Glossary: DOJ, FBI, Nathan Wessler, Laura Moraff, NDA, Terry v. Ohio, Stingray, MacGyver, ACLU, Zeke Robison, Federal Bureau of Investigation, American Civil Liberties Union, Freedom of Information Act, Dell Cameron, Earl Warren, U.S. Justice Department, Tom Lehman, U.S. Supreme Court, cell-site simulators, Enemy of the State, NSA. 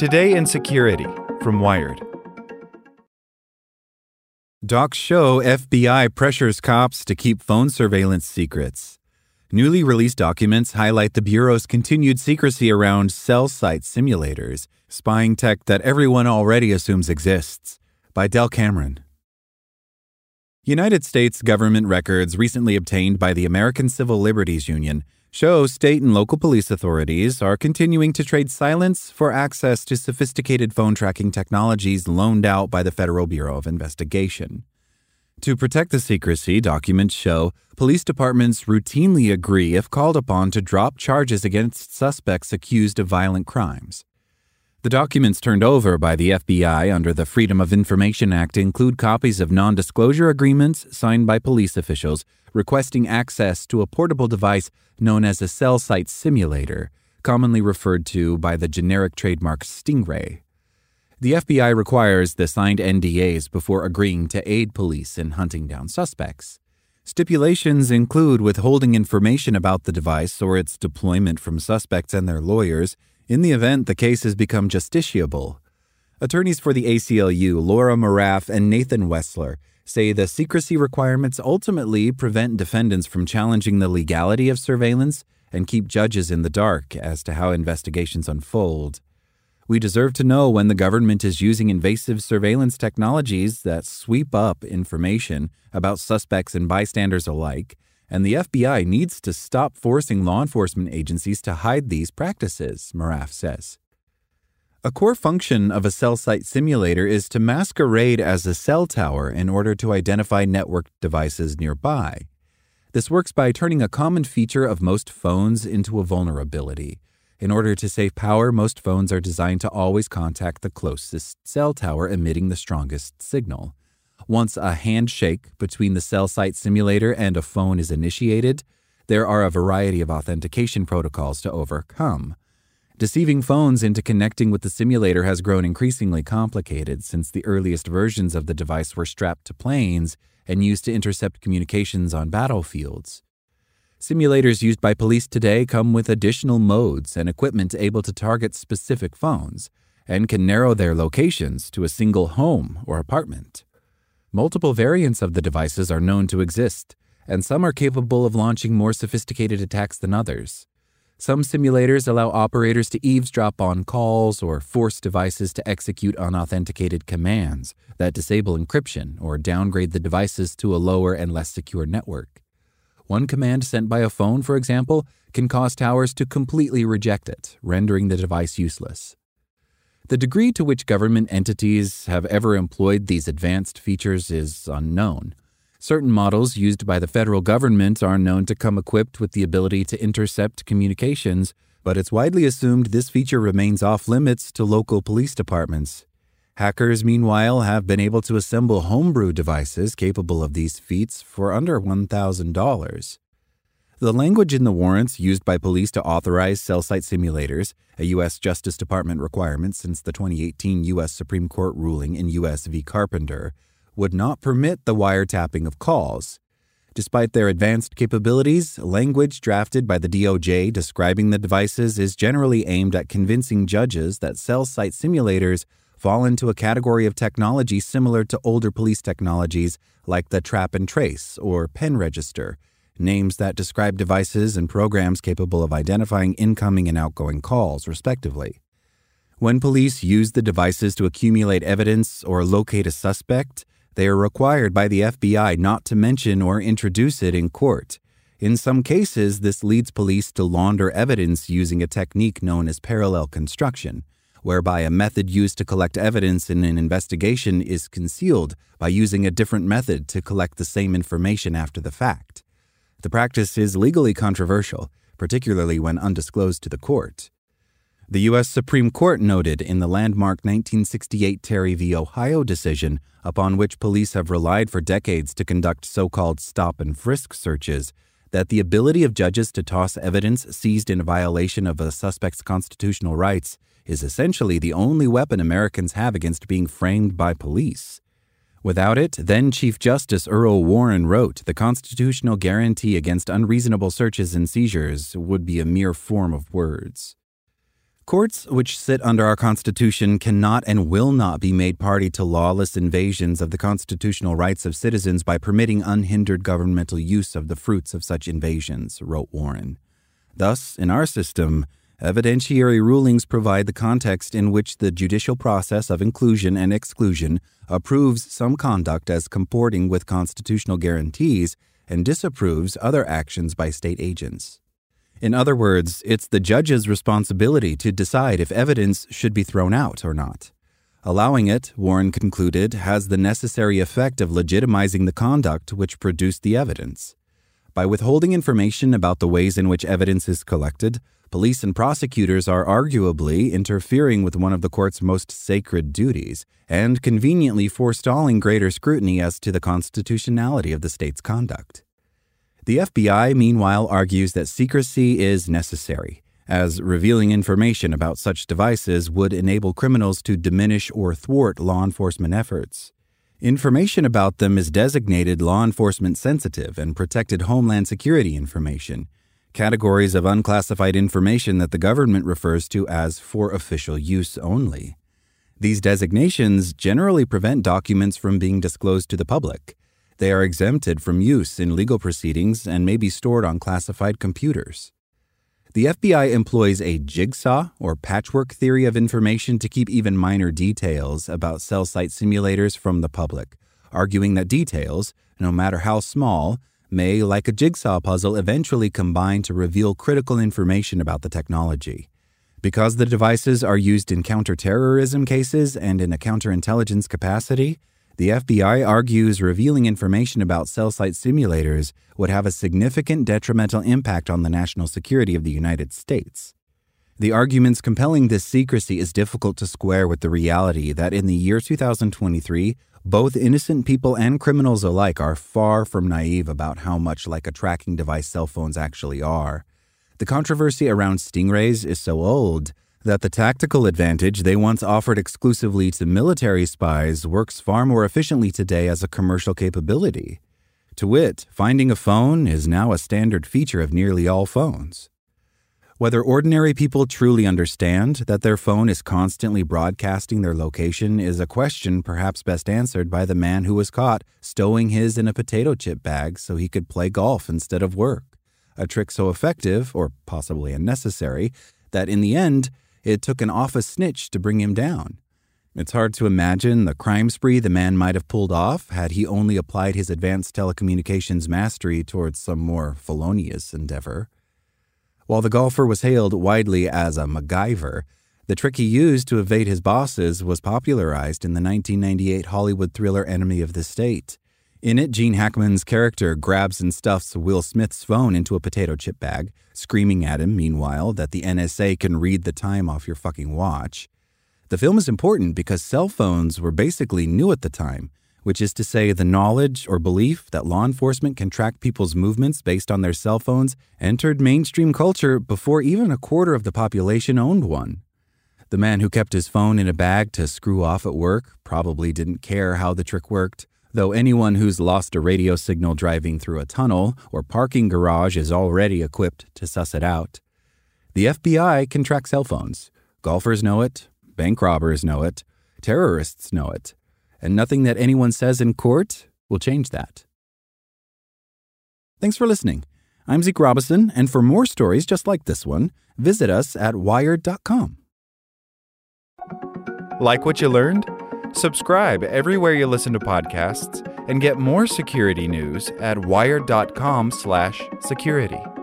Today in Security from Wired. Docs show FBI pressures cops to keep phone surveillance secrets. Newly released documents highlight the Bureau's continued secrecy around cell-site simulators, spying tech that everyone already assumes exists. By Dell Cameron. United States government records recently obtained by the American Civil Liberties Union show state and local police authorities are continuing to trade silence for access to sophisticated phone tracking technologies loaned out by the Federal Bureau of Investigation. To protect the secrecy, documents show police departments routinely agree, if called upon, to drop charges against suspects accused of violent crimes. The documents turned over by the FBI under the Freedom of Information Act include copies of non-disclosure agreements signed by police officials requesting access to a portable device known as a cell-site simulator, commonly referred to by the generic trademark Stingray. The FBI requires the signed NDAs before agreeing to aid police in hunting down suspects. Stipulations include withholding information about the device or its deployment from suspects and their lawyers, in the event the case has become justiciable. Attorneys for the ACLU, Laura Moraff and Nathan Wessler, say the secrecy requirements ultimately prevent defendants from challenging the legality of surveillance and keep judges in the dark as to how investigations unfold. We deserve to know when the government is using invasive surveillance technologies that sweep up information about suspects and bystanders alike, and the FBI needs to stop forcing law enforcement agencies to hide these practices, Moraff says. A core function of a cell-site simulator is to masquerade as a cell tower in order to identify networked devices nearby. This works by turning a common feature of most phones into a vulnerability. In order to save power, most phones are designed to always contact the closest cell tower emitting the strongest signal. Once a handshake between the cell-site simulator and a phone is initiated, there are a variety of authentication protocols to overcome. Deceiving phones into connecting with the simulator has grown increasingly complicated since the earliest versions of the device were strapped to planes and used to intercept communications on battlefields. Simulators used by police today come with additional modes and equipment able to target specific phones and can narrow their locations to a single home or apartment. Multiple variants of the devices are known to exist, and some are capable of launching more sophisticated attacks than others. Some simulators allow operators to eavesdrop on calls or force devices to execute unauthenticated commands that disable encryption or downgrade the devices to a lower and less secure network. One command sent by a phone, for example, can cause towers to completely reject it, rendering the device useless. The degree to which government entities have ever employed these advanced features is unknown. Certain models used by the federal government are known to come equipped with the ability to intercept communications, but it's widely assumed this feature remains off-limits to local police departments. Hackers, meanwhile, have been able to assemble homebrew devices capable of these feats for under $1,000. The language in the warrants used by police to authorize cell-site simulators, a U.S. Justice Department requirement since the 2018 U.S. Supreme Court ruling in U.S. v. Carpenter, would not permit the wiretapping of calls. Despite their advanced capabilities, language drafted by the DOJ describing the devices is generally aimed at convincing judges that cell-site simulators fall into a category of technology similar to older police technologies like the trap and trace or pen register, names that describe devices and programs capable of identifying incoming and outgoing calls, respectively. When police use the devices to accumulate evidence or locate a suspect, they are required by the FBI not to mention or introduce it in court. In some cases, this leads police to launder evidence using a technique known as parallel construction, whereby a method used to collect evidence in an investigation is concealed by using a different method to collect the same information after the fact. The practice is legally controversial, particularly when undisclosed to the court. The U.S. Supreme Court noted in the landmark 1968 Terry v. Ohio decision, upon which police have relied for decades to conduct so-called stop and frisk searches, that the ability of judges to toss evidence seized in violation of a suspect's constitutional rights is essentially the only weapon Americans have against being framed by police. Without it, then Chief Justice Earl Warren wrote, the constitutional guarantee against unreasonable searches and seizures would be a mere form of words. Courts which sit under our Constitution cannot and will not be made party to lawless invasions of the constitutional rights of citizens by permitting unhindered governmental use of the fruits of such invasions, wrote Warren. Thus, in our system, evidentiary rulings provide the context in which the judicial process of inclusion and exclusion approves some conduct as comporting with constitutional guarantees and disapproves other actions by state agents. In other words, it's the judge's responsibility to decide if evidence should be thrown out or not. Allowing it, Warren concluded, has the necessary effect of legitimizing the conduct which produced the evidence. By withholding information about the ways in which evidence is collected, police and prosecutors are arguably interfering with one of the court's most sacred duties and conveniently forestalling greater scrutiny as to the constitutionality of the state's conduct. The FBI, meanwhile, argues that secrecy is necessary, as revealing information about such devices would enable criminals to diminish or thwart law enforcement efforts. Information about them is designated law enforcement sensitive and protected Homeland Security information, categories of unclassified information that the government refers to as for official use only. These designations generally prevent documents from being disclosed to the public. They are exempted from use in legal proceedings and may be stored on classified computers. The FBI employs a jigsaw or patchwork theory of information to keep even minor details about cell-site simulators from the public, arguing that details, no matter how small, may, like a jigsaw puzzle, eventually combine to reveal critical information about the technology. Because the devices are used in counterterrorism cases and in a counterintelligence capacity, the FBI argues revealing information about cell-site simulators would have a significant detrimental impact on the national security of the United States. The arguments compelling this secrecy is difficult to square with the reality that in the year 2023, both innocent people and criminals alike are far from naive about how much like a tracking device cell phones actually are. The controversy around Stingrays is so old that the tactical advantage they once offered exclusively to military spies works far more efficiently today as a commercial capability. To wit, finding a phone is now a standard feature of nearly all phones. Whether ordinary people truly understand that their phone is constantly broadcasting their location is a question perhaps best answered by the man who was caught stowing his in a potato chip bag so he could play golf instead of work, a trick so effective, or possibly unnecessary, that in the end, it took an office snitch to bring him down. It's hard to imagine the crime spree the man might have pulled off had he only applied his advanced telecommunications mastery towards some more felonious endeavor. While the golfer was hailed widely as a MacGyver, the trick he used to evade his bosses was popularized in the 1998 Hollywood thriller Enemy of the State. In it, Gene Hackman's character grabs and stuffs Will Smith's phone into a potato chip bag, screaming at him, meanwhile, that the NSA can read the time off your fucking watch. The film is important because cell phones were basically new at the time, which is to say the knowledge or belief that law enforcement can track people's movements based on their cell phones entered mainstream culture before even a quarter of the population owned one. The man who kept his phone in a bag to screw off at work probably didn't care how the trick worked, though anyone who's lost a radio signal driving through a tunnel or parking garage is already equipped to suss it out. The FBI can track cell phones. Golfers know it. Bank robbers know it. Terrorists know it. And nothing that anyone says in court will change that. Thanks for listening. I'm Zeke Robison, and for more stories just like this one, visit us at wired.com. Like what you learned? Subscribe everywhere you listen to podcasts and get more security news at wired.com/security.